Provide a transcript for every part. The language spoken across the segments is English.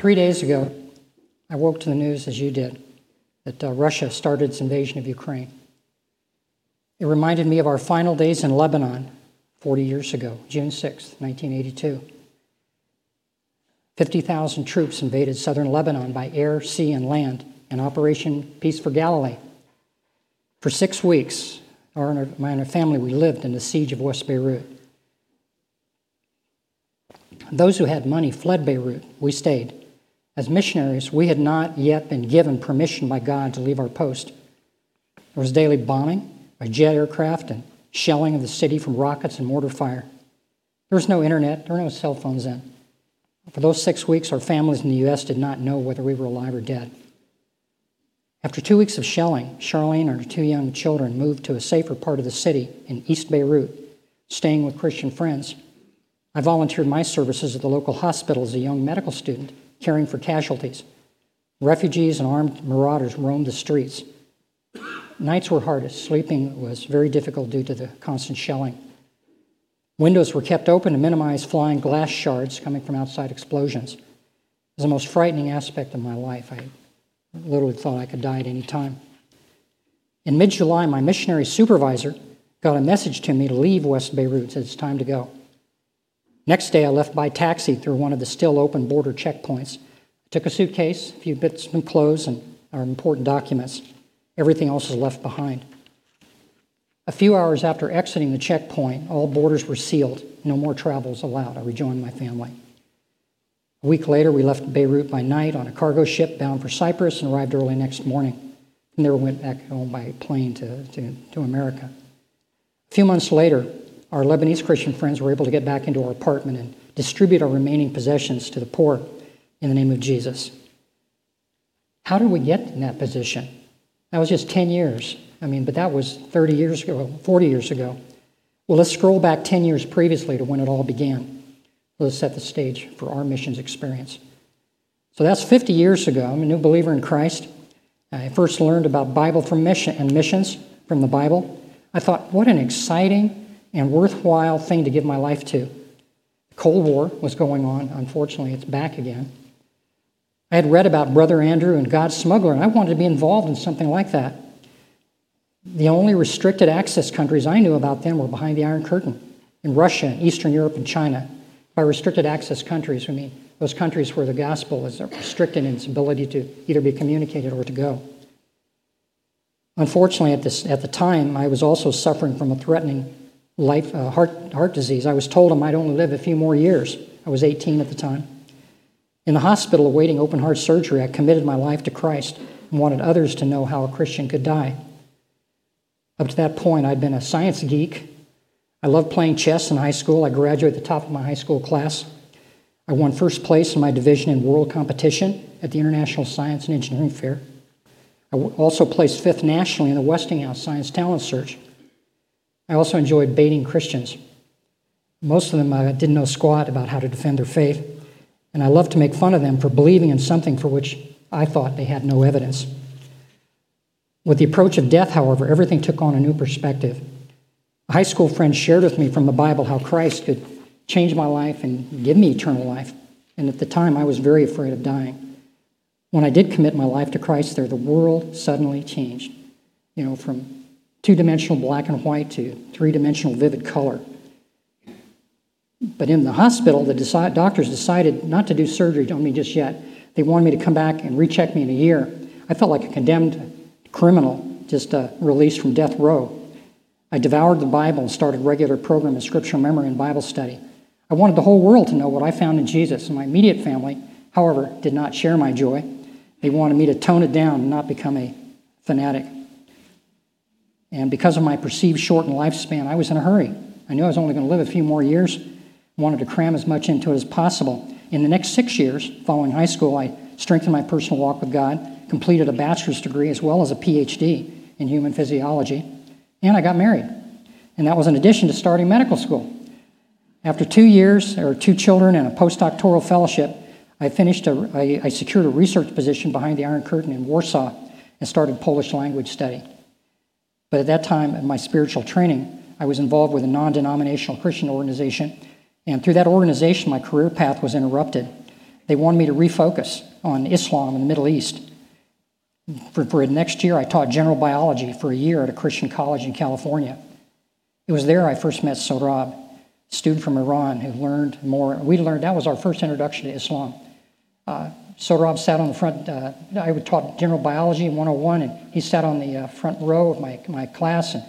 3 days ago, I woke to the news, as you did, that Russia started its invasion of Ukraine. It reminded me of our final days in Lebanon 40 years ago, June 6, 1982. 50,000 troops invaded southern Lebanon by air, sea, and land in Operation Peace for Galilee. For 6 weeks, my and our family, we lived in the siege of West Beirut. Those who had money fled Beirut. We stayed. As missionaries, we had not yet been given permission by God to leave our post. There was daily bombing by jet aircraft and shelling of the city from rockets and mortar fire. There was no internet. There were no cell phones then. For those 6 weeks, our families in the U.S. did not know whether we were alive or dead. After 2 weeks of shelling, Charlene and her two young children moved to a safer part of the city in East Beirut, staying with Christian friends. I volunteered my services at the local hospital as a young medical student, caring for casualties. Refugees and armed marauders roamed the streets. Nights were hardest. Sleeping was very difficult due to the constant shelling. Windows were kept open to minimize flying glass shards coming from outside explosions. It was the most frightening aspect of my life. I literally thought I could die at any time. In mid-July, my missionary supervisor got a message to me to leave West Beirut, said it's time to go. Next day, I left by taxi through one of the still-open border checkpoints. I took a suitcase, a few bits of clothes, and our important documents. Everything else was left behind. A few hours after exiting the checkpoint, all borders were sealed. No more travels allowed. I rejoined my family. A week later, we left Beirut by night on a cargo ship bound for Cyprus and arrived early next morning. And then we went back home by plane to America. A few months later, our Lebanese Christian friends were able to get back into our apartment and distribute our remaining possessions to the poor in the name of Jesus. How did we get in that position? That was just 10 years. I mean, but that was 30 years ago, 40 years ago. Well, let's scroll back 10 years previously to when it all began. Let's set the stage for our missions experience. So that's 50 years ago. I'm a new believer in Christ. I first learned about Bible from mission and missions from the Bible. I thought, what an exciting and worthwhile thing to give my life to. The Cold War was going on. Unfortunately, it's back again. I had read about Brother Andrew and God's Smuggler, and I wanted to be involved in something like that. The only restricted access countries I knew about then were behind the Iron Curtain, in Russia, and Eastern Europe, and China. By restricted access countries, we mean those countries where the gospel is restricted in its ability to either be communicated or to go. Unfortunately, at the time, I was also suffering from a threatening heart disease. I was told I might only live a few more years. I was 18 at the time. In the hospital awaiting open-heart surgery, I committed my life to Christ and wanted others to know how a Christian could die. Up to that point, I'd been a science geek. I loved playing chess in high school. I graduated at the top of my high school class. I won first place in my division in world competition at the International Science and Engineering Fair. I also placed fifth nationally in the Westinghouse Science Talent Search. I also enjoyed baiting Christians. Most of them didn't know squat about how to defend their faith, and I loved to make fun of them for believing in something for which I thought they had no evidence. With the approach of death, however, everything took on a new perspective. A high school friend shared with me from the Bible how Christ could change my life and give me eternal life. And at the time, I was very afraid of dying. When I did commit my life to Christ there, the world suddenly changed. You know, from two-dimensional black and white to three-dimensional vivid color. But in the hospital, the doctors decided not to do surgery on me just yet. They wanted me to come back and recheck me in a year. I felt like a condemned criminal, just released from death row. I devoured the Bible and started a regular program of scriptural memory and Bible study. I wanted the whole world to know what I found in Jesus, and my immediate family, however, did not share my joy. They wanted me to tone it down and not become a fanatic. And because of my perceived shortened lifespan, I was in a hurry. I knew I was only going to live a few more years. I wanted to cram as much into it as possible. In the next 6 years, following high school, I strengthened my personal walk with God, completed a bachelor's degree as well as a PhD in human physiology, and I got married. And that was in addition to starting medical school. After 2 years, or two children and a postdoctoral fellowship, I secured a research position behind the Iron Curtain in Warsaw and started Polish language study. But at that time, in my spiritual training, I was involved with a non-denominational Christian organization, and through that organization, my career path was interrupted. They wanted me to refocus on Islam in the Middle East. For the next year, I taught general biology for a year at a Christian college in California. It was there I first met Sohrab, a student from Iran who learned more. We learned, that was our first introduction to Islam. Sohrab sat on the front, I taught general biology 101, and he sat on the front row of my class, and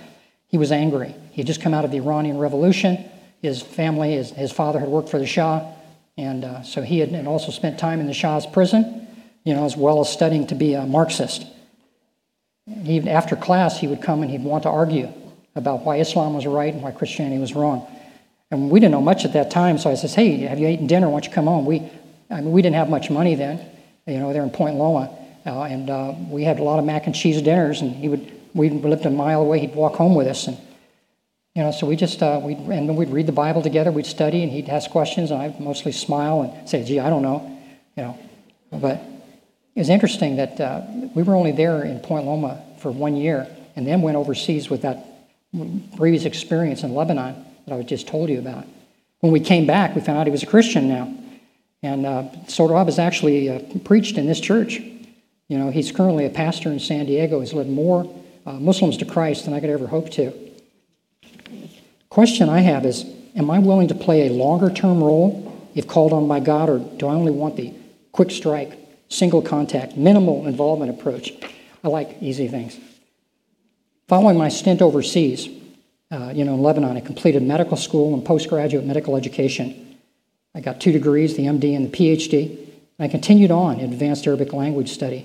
he was angry. He had just come out of the Iranian Revolution. His family, his father had worked for the Shah, and so he had also spent time in the Shah's prison, you know, as well as studying to be a Marxist. He, after class, he would come and he'd want to argue about why Islam was right and why Christianity was wrong. And we didn't know much at that time, so I says, hey, have you eaten dinner? Why don't you come home? We didn't have much money then, you know, there in Point Loma, and we had a lot of mac and cheese dinners, and we lived a mile away, he'd walk home with us, and, you know, so we just, and then we'd read the Bible together, we'd study, and he'd ask questions, and I'd mostly smile and say, gee, I don't know, you know, but it was interesting that we were only there in Point Loma for 1 year, and then went overseas with that previous experience in Lebanon that I just told you about. When we came back, we found out he was a Christian now. And Sohrab has actually preached in this church. You know, he's currently a pastor in San Diego. He's led more Muslims to Christ than I could ever hope to. Question I have is, am I willing to play a longer-term role if called on by God, or do I only want the quick strike, single contact, minimal involvement approach? I like easy things. Following my stint overseas, you know, in Lebanon, I completed medical school and postgraduate medical education. I got 2 degrees, the MD and the PhD, and I continued on in advanced Arabic language study.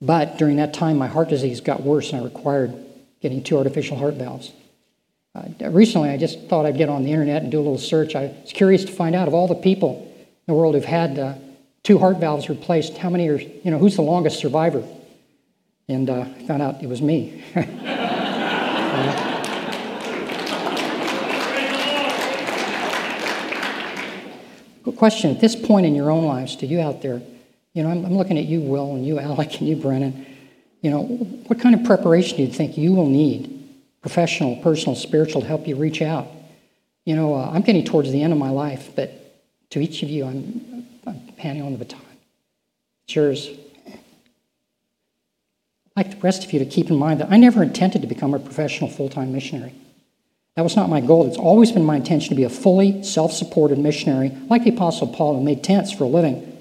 But during that time, my heart disease got worse, and I required getting 2 artificial heart valves. Recently, I just thought I'd get on the internet and do a little search. I was curious to find out, of all the people in the world who've had 2 heart valves replaced, how many are, you know, who's the longest survivor? And I found out it was me. Question, at this point in your own lives, to you out there, you know, I'm looking at you, Will, and you, Alec, and you, Brennan, you know, what kind of preparation do you think you will need, professional, personal, spiritual, to help you reach out? You know, I'm getting towards the end of my life, but to each of you, I'm handing on the baton. It's yours. I'd like the rest of you to keep in mind that I never intended to become a professional full-time missionary. That was not my goal. It's always been my intention to be a fully self-supported missionary, like the Apostle Paul, who made tents for a living.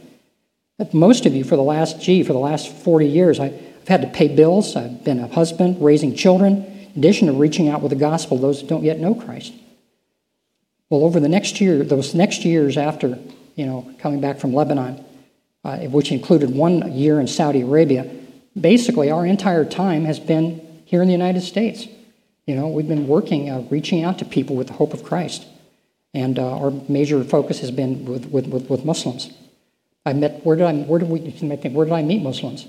But most of you, for the last 40 years, I've had to pay bills. I've been a husband, raising children, in addition to reaching out with the gospel to those who don't yet know Christ. Well, over the next year, those next years after, you know, coming back from Lebanon, which included 1 year in Saudi Arabia, basically our entire time has been here in the United States. You know, we've been working, reaching out to people with the hope of Christ. And our major focus has been with Muslims. Where did I meet Muslims?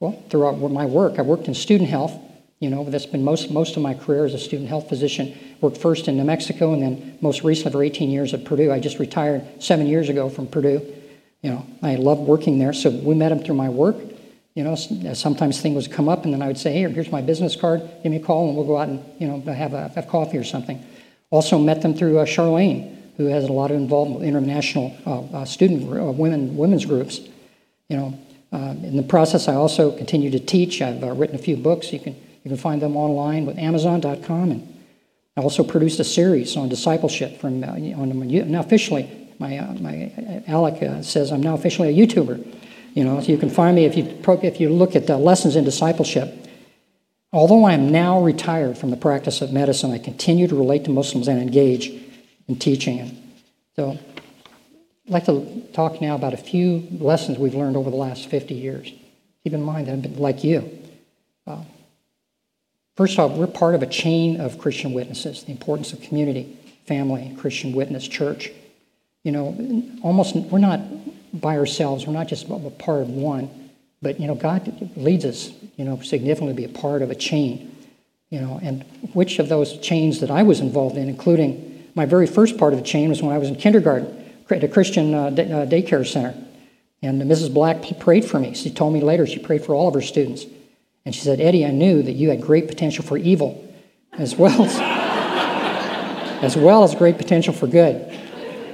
Well, throughout my work. I worked in student health. You know, that's been most of my career as a student health physician. Worked first in New Mexico, and then most recently for 18 years at Purdue. I just retired 7 years ago from Purdue. You know, I loved working there, so we met them through my work. You know, sometimes things would come up, and then I would say, hey, here's my business card, give me a call, and we'll go out and, you know, have coffee or something. Also met them through Charlene, who has a lot of involvement with international women's groups. You know, in the process, I also continue to teach. I've written a few books. You can find them online with Amazon.com. And I also produced a series on discipleship from, now officially, my Alec says I'm now officially a YouTuber. You know, so you can find me if you look at the lessons in discipleship. Although I am now retired from the practice of medicine, I continue to relate to Muslims and engage in teaching. So I'd like to talk now about a few lessons we've learned over the last 50 years. Keep in mind that I've been like you. First off, we're part of a chain of Christian witnesses, the importance of community, family, Christian witness, church. You know, we're not by ourselves. We're not just a part of one, but, you know, God leads us, you know, significantly to be a part of a chain, you know, and which of those chains that I was involved in, including my very first part of the chain was when I was in kindergarten at a Christian daycare center, and Mrs. Black prayed for me. She told me later she prayed for all of her students, and she said, Eddie, I knew that you had great potential for evil as well as great potential for good.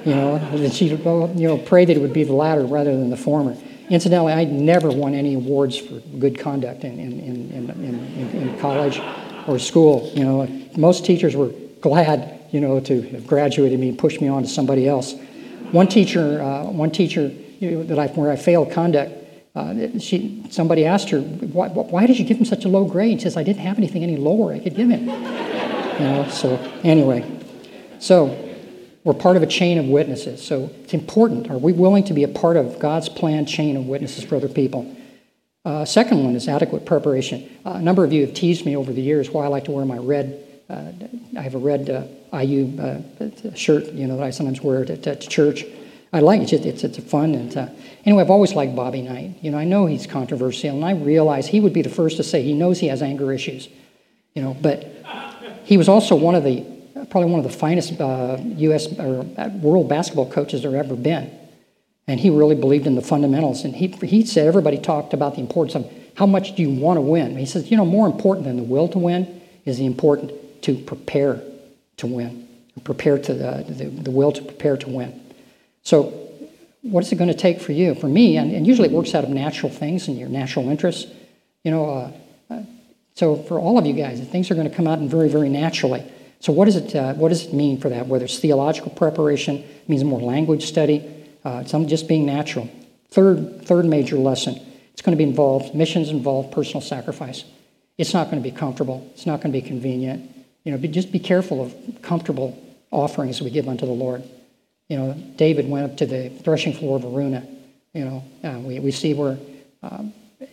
you know, that she, prayed that it would be the latter rather than the former. Incidentally, I never won any awards for good conduct in college or school. You know, most teachers were glad, to have graduated me and pushed me on to somebody else. One teacher where I failed conduct, somebody asked her, "Why did you give him such a low grade?" She says, "I didn't have anything any lower I could give him." So anyway, we're part of a chain of witnesses. So it's important. Are we willing to be a part of God's planned chain of witnesses for other people? Second one is adequate preparation. A number of you have teased me over the years why I like to wear my red. I have a red IU shirt, that I sometimes wear to church. I like it. It's fun. And anyway, I've always liked Bobby Knight. I know he's controversial, and I realize he would be the first to say he knows he has anger issues. But he was also probably one of the finest U.S. or world basketball coaches there ever been, and he really believed in the fundamentals. And he said everybody talked about the importance of how much do you want to win. And he says, more important than the will to win is the importance to prepare to win, prepare to the will to prepare to win. So what is it going to take for you? For me, and usually it works out of natural things and your natural interests. So for all of you guys, things are going to come out in very, very naturally. So what does it mean for that? Whether it's theological preparation, it means more language study, some just being natural. Third major lesson, it's going to be involved, missions involved, personal sacrifice. It's not going to be comfortable. It's not going to be convenient. Just be careful of comfortable offerings we give unto the Lord. David went up to the threshing floor of Araunah. We see where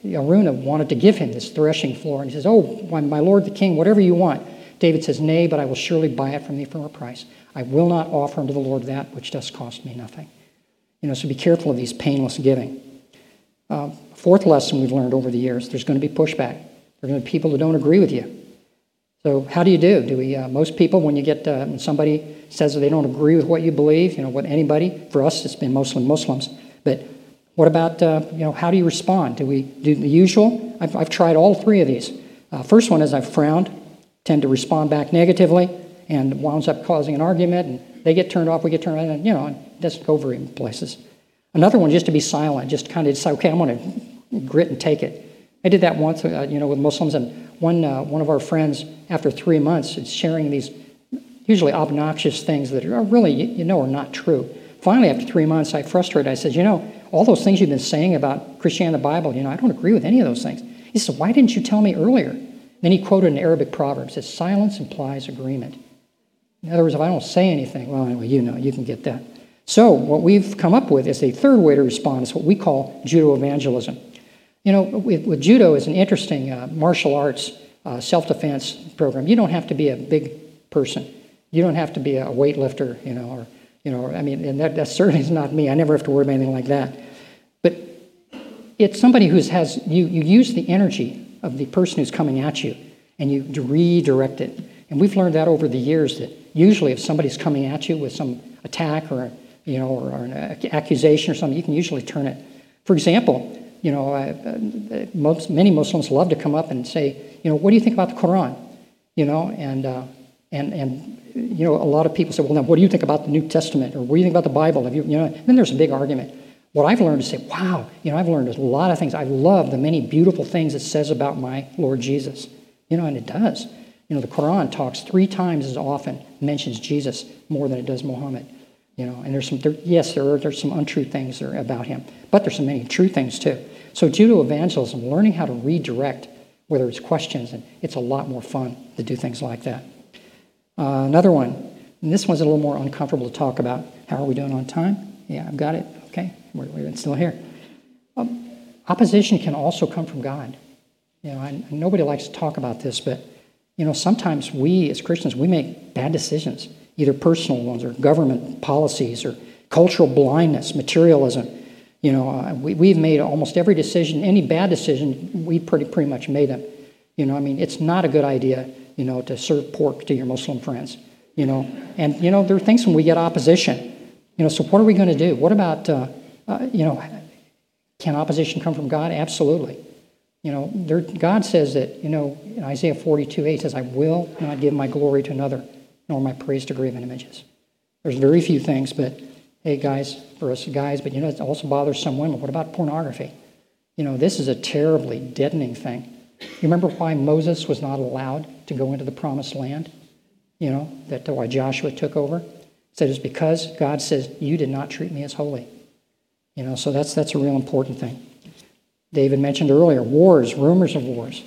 Araunah wanted to give him this threshing floor, and he says, "Oh, my lord the king, whatever you want." David says, "Nay, but I will surely buy it from thee for a price. I will not offer unto the Lord that which does cost me nothing." So be careful of these painless giving. Fourth lesson we've learned over the years, there's going to be pushback. There are going to be people who don't agree with you. So how do you do? Most people, when somebody says that they don't agree with what you believe, what anybody, for us it's been mostly Muslims, but what about, how do you respond? Do we do the usual? I've tried all three of these. First one is I've frowned, tend to respond back negatively, and winds up causing an argument, and they get turned off, we get turned on, and it doesn't go very places. Another one, just to be silent, just kind of decide, okay, I'm going to grit and take it. I did that once, with Muslims, and one of our friends, after 3 months, is sharing these usually obnoxious things that are really, are not true. Finally, after 3 months, I frustrated. I said, all those things you've been saying about Christianity and the Bible, I don't agree with any of those things. He said, "Why didn't you tell me earlier?" Then he quoted an Arabic proverb. It says, "Silence implies agreement." In other words, if I don't say anything, well, anyway, you can get that. So what we've come up with is a third way to respond. It's what we call judo-evangelism. With judo is an interesting martial arts self-defense program. You don't have to be a big person. You don't have to be a weightlifter, and that certainly is not me. I never have to worry about anything like that. But it's somebody who has, you use the energy of the person who's coming at you, and you redirect it. And we've learned that over the years, that usually if somebody's coming at you with some attack or an accusation or something, you can usually turn it. For example, many Muslims love to come up and say, "What do you think about the Quran?" A lot of people say, "Well, now, what do you think about the New Testament?" Or, "What do you think about the Bible?" Then there's a big argument. What I've learned is say, wow, I've learned a lot of things. I love the many beautiful things it says about my Lord Jesus. And it does. The Quran talks 3 times as often, mentions Jesus more than it does Muhammad. And there's some untrue things there about him, but there's so many true things too. So judo-evangelism, learning how to redirect, whether it's questions, and it's a lot more fun to do things like that. Another one, and this one's a little more uncomfortable to talk about. How are we doing on time? Yeah, I've got it. Okay, we're still here. Opposition can also come from God. And nobody likes to talk about this, but sometimes we as Christians, we make bad decisions, either personal ones or government policies or cultural blindness, materialism. We've made almost every decision, any bad decision, we pretty much made them. It's not a good idea, to serve pork to your Muslim friends, And, there are things when we get opposition. So what are we going to do? What about, can opposition come from God? Absolutely. God says that, in Isaiah 42:8 says, "I will not give my glory to another, nor my praise to graven images." There's very few things, but hey guys, for us guys, but you know, it also bothers some women. What about pornography? You know, this is a terribly deadening thing. You remember why Moses was not allowed to go into the promised land? You know, that's why Joshua took over. He said it's because God says, you did not treat me as holy. You know, so that's a real important thing. David mentioned earlier, wars, rumors of wars,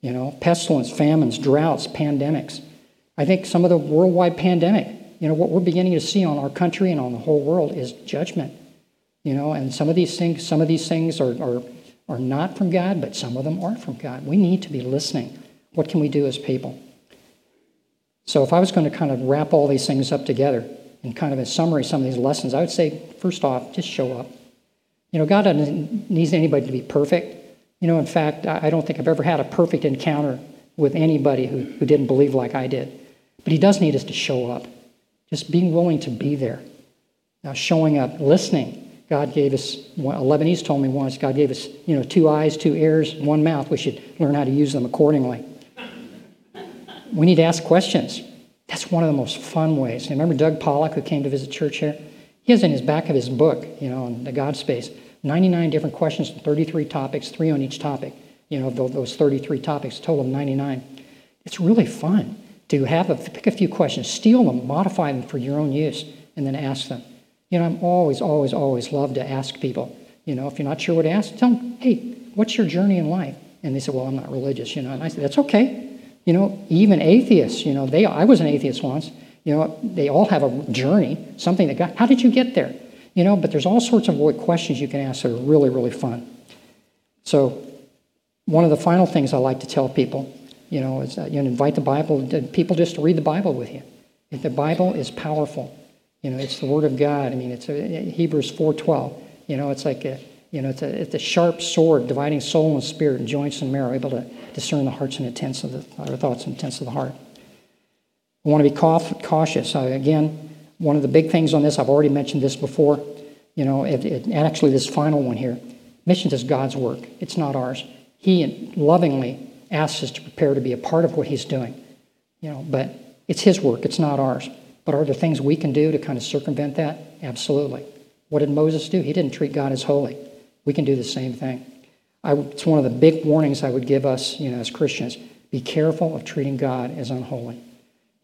you know, pestilence, famines, droughts, pandemics. I think some of the worldwide pandemic, you know, what we're beginning to see on our country and on the whole world is judgment. You know, and some of these things are not from God, but some of them are from God. We need to be listening. What can we do as people? So if I was going to kind of wrap all these things up together and kind of in summary some of these lessons, I would say, first off, just show up. You know, God doesn't need anybody to be perfect. You know, in fact, I don't think I've ever had a perfect encounter with anybody who didn't believe like I did. But he does need us to show up. Just being willing to be there. Now, showing up, listening. God gave us, well, Lebanese told me once, God gave us, you know, 2 eyes, 2 ears, 1 mouth. We should learn how to use them accordingly. We need to ask questions. That's one of the most fun ways. And remember Doug Pollock, who came to visit church here? He has in his back of his book, you know, on the God Space, 99 different questions, 33 topics, 3 on each topic. You know, those 33 topics, total of 99. It's really fun to pick a few questions, steal them, modify them for your own use, and then ask them. You know, I'm always love to ask people, you know, if you're not sure what to ask, tell them, hey, what's your journey in life? And they say, well, I'm not religious, you know. And I say, that's okay. You know, even atheists, you know, I was an atheist once. You know, they all have a journey, something that God, how did you get there? You know, but there's all sorts of questions you can ask that are really, really fun. So one of the final things I like to tell people, you know, is that you invite the Bible, people just to read the Bible with you. The Bible is powerful. You know, it's the Word of God. I mean, it's Hebrews 4:12. You know, it's like it's a sharp sword dividing soul and spirit and joints and marrow, able to discern the hearts and intents of the thoughts and intents of the heart. We want to be cautious. Again, one of the big things on this, I've already mentioned this before. You know, and actually this final one here, missions is God's work. It's not ours. He lovingly asks us to prepare to be a part of what He's doing. You know, but it's His work. It's not ours. But are there things we can do to kind of circumvent that? Absolutely. What did Moses do? He didn't treat God as holy. We can do the same thing. It's one of the big warnings I would give us, you know, as Christians. Be careful of treating God as unholy.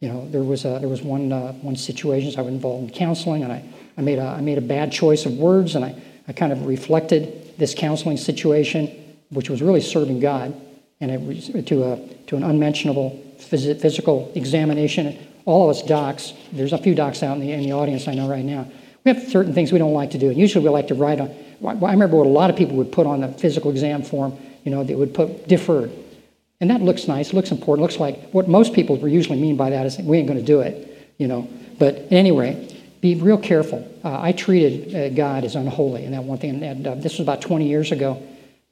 You know, there was one situation I was involved in counseling, and I made a bad choice of words, and I kind of reflected this counseling situation, which was really serving God, and it was to an unmentionable physical examination. All of us docs, there's a few docs out in the audience I know right now, we have certain things we don't like to do. And usually we like to write on, I remember what a lot of people would put on the physical exam form, you know, they would put deferred. And that looks nice, looks important, looks like what most people usually mean by that is we ain't going to do it, you know. But anyway, be real careful. I treated God as unholy, and that one thing, and this was about 20 years ago,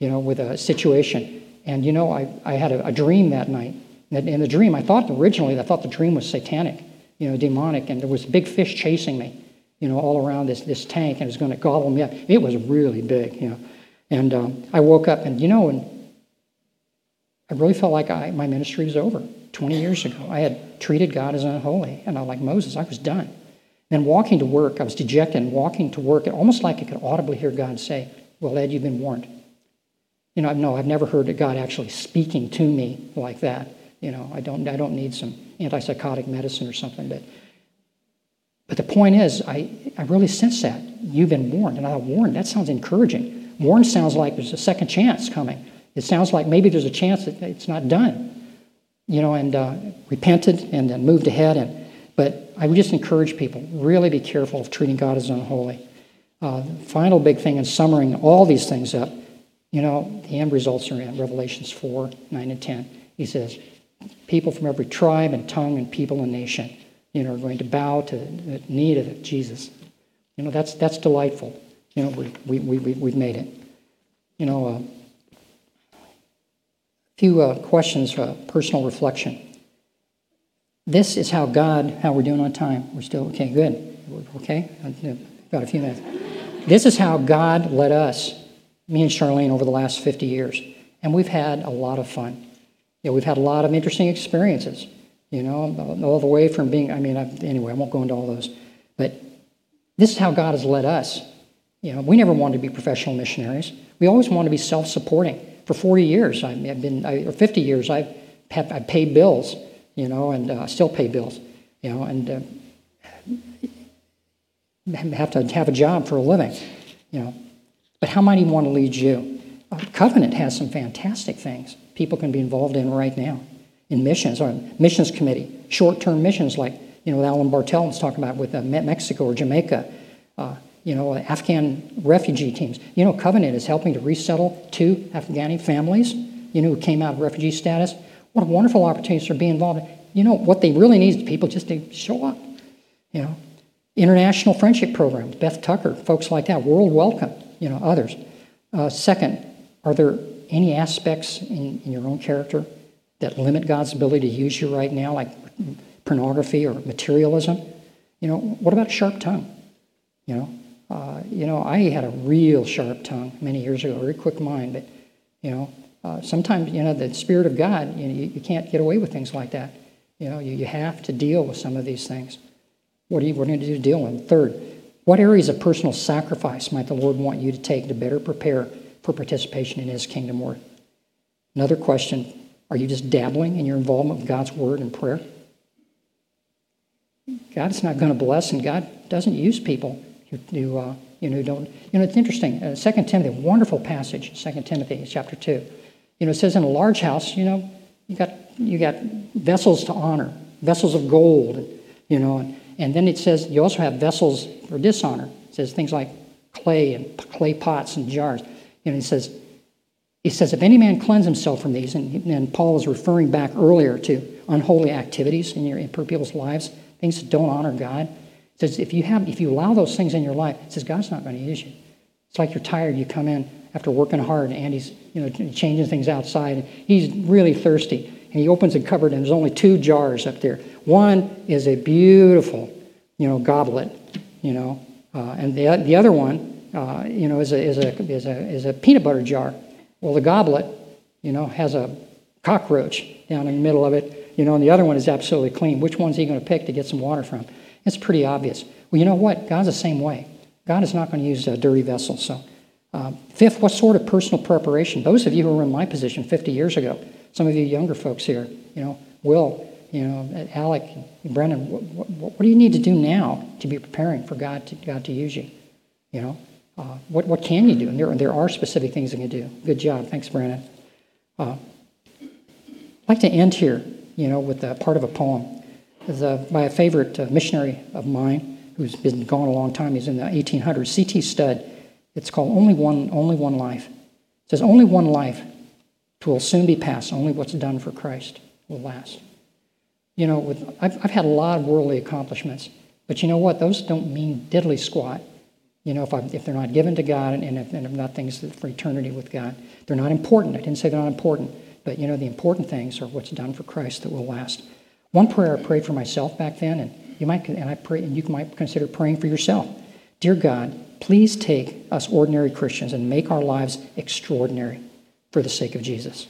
you know, with a situation. And, you know, I had a dream that night. In the dream, I thought the dream was satanic, you know, demonic, and there was a big fish chasing me, you know, all around this tank, and it was going to gobble me up. It was really big, you know. And I woke up, and, you know, and I really felt like my ministry was over 20 years ago. I had treated God as unholy, and like Moses, I was done. Then walking to work, I was dejected, and walking to work, and almost like I could audibly hear God say, well, Ed, you've been warned. You know, no, I've never heard God actually speaking to me like that. You know, I don't need some antipsychotic medicine or something. But the point is, I really sense that. You've been warned. And I thought, warned, that sounds encouraging. Warned sounds like there's a second chance coming. It sounds like maybe there's a chance that it's not done. You know, and repented and then moved ahead. But I would just encourage people, really be careful of treating God as unholy. The final big thing in summarizing all these things up, you know, the end results are in Revelations 4:9-10. He says, people from every tribe and tongue and people and nation, you know, are going to bow to the knee of Jesus. You know, that's delightful. You know, we've made it. You know, a few questions for personal reflection. This is how we're doing on time. We're still okay. Good. We're okay. Got a few minutes. This is how God led us, me and Charlene, over the last 50 years, and we've had a lot of fun. Yeah, we've had a lot of interesting experiences, you know, all the way from being, I won't go into all those, but This is how God has led us. You know, we never wanted to be professional missionaries. We always wanted to be self-supporting. For 40 years, I've been, or 50 years, I've paid bills, you know, and still pay bills, you know, and have to have a job for a living, you know. But how might He want to lead you? Covenant has some fantastic things people can be involved in right now in missions, or missions committee, short-term missions like, you know, Alan Bartel was talking about with Mexico or Jamaica, you know, Afghan refugee teams. You know, Covenant is helping to resettle 2 Afghani families, you know, who came out of refugee status. What a wonderful opportunity to be involved in. You know, what they really need is people just to show up, you know. International Friendship Program, Beth Tucker, folks like that, World Welcome, you know, others. Second, are there any aspects in your own character that limit God's ability to use you right now, like pornography or materialism? You know, what about a sharp tongue? You know? You know, I had a real sharp tongue many years ago, a very quick mind, but, you know, sometimes, you know, the Spirit of God, you know, you can't get away with things like that. You know, you have to deal with some of these things. What are you going to do to deal with them? Third, what areas of personal sacrifice might the Lord want you to take to better prepare for participation in His kingdom work? Another question, are you just dabbling in your involvement with God's word and prayer? God is not going to bless, and God doesn't use people it's interesting. 2 Timothy, wonderful passage, 2 Timothy chapter 2. You know, it says in a large house, you know, you got vessels to honor, vessels of gold, you know, and then it says you also have vessels for dishonor. It says things like clay and clay pots and jars. You know, it says if any man cleanse himself from these, and Paul is referring back earlier to unholy activities in people's lives, things that don't honor God. It says if you allow those things in your life, it says God's not going to use you. It's like you're tired. You come in after working hard, and Andy's, you know, changing things outside, and he's really thirsty. And he opens a cupboard, and there's only 2 jars up there. One is a beautiful, you know, goblet, you know, and the other one, you know, is a peanut butter jar. Well, the goblet, you know, has a cockroach down in the middle of it, you know, and the other one is absolutely clean. Which one's he going to pick to get some water from? It's pretty obvious. Well, you know what? God's the same way. God is not going to use dirty vessels. So, fifth, what sort of personal preparation? Those of you who were in my position 50 years ago, some of you younger folks here, you know, Will, you know, Alec, Brennan, what do you need to do now to be preparing for God to use you? You know, what can you do? And there are specific things you can do. Good job. Thanks, Brennan. I'd like to end here, you know, with a part of a poem. By a favorite missionary of mine who's been gone a long time. He's in the 1800s, C.T. Studd. It's called Only One Life. It says, only one life, 'twill soon be past. Only what's done for Christ will last. You know, I've had a lot of worldly accomplishments, but you know what? Those don't mean diddly squat. You know, if they're not given to God and if not things for eternity with God, they're not important. I didn't say they're not important, but you know, the important things are what's done for Christ that will last. One prayer I prayed for myself back then, and you might consider praying for yourself. Dear God, please take us ordinary Christians and make our lives extraordinary for the sake of Jesus.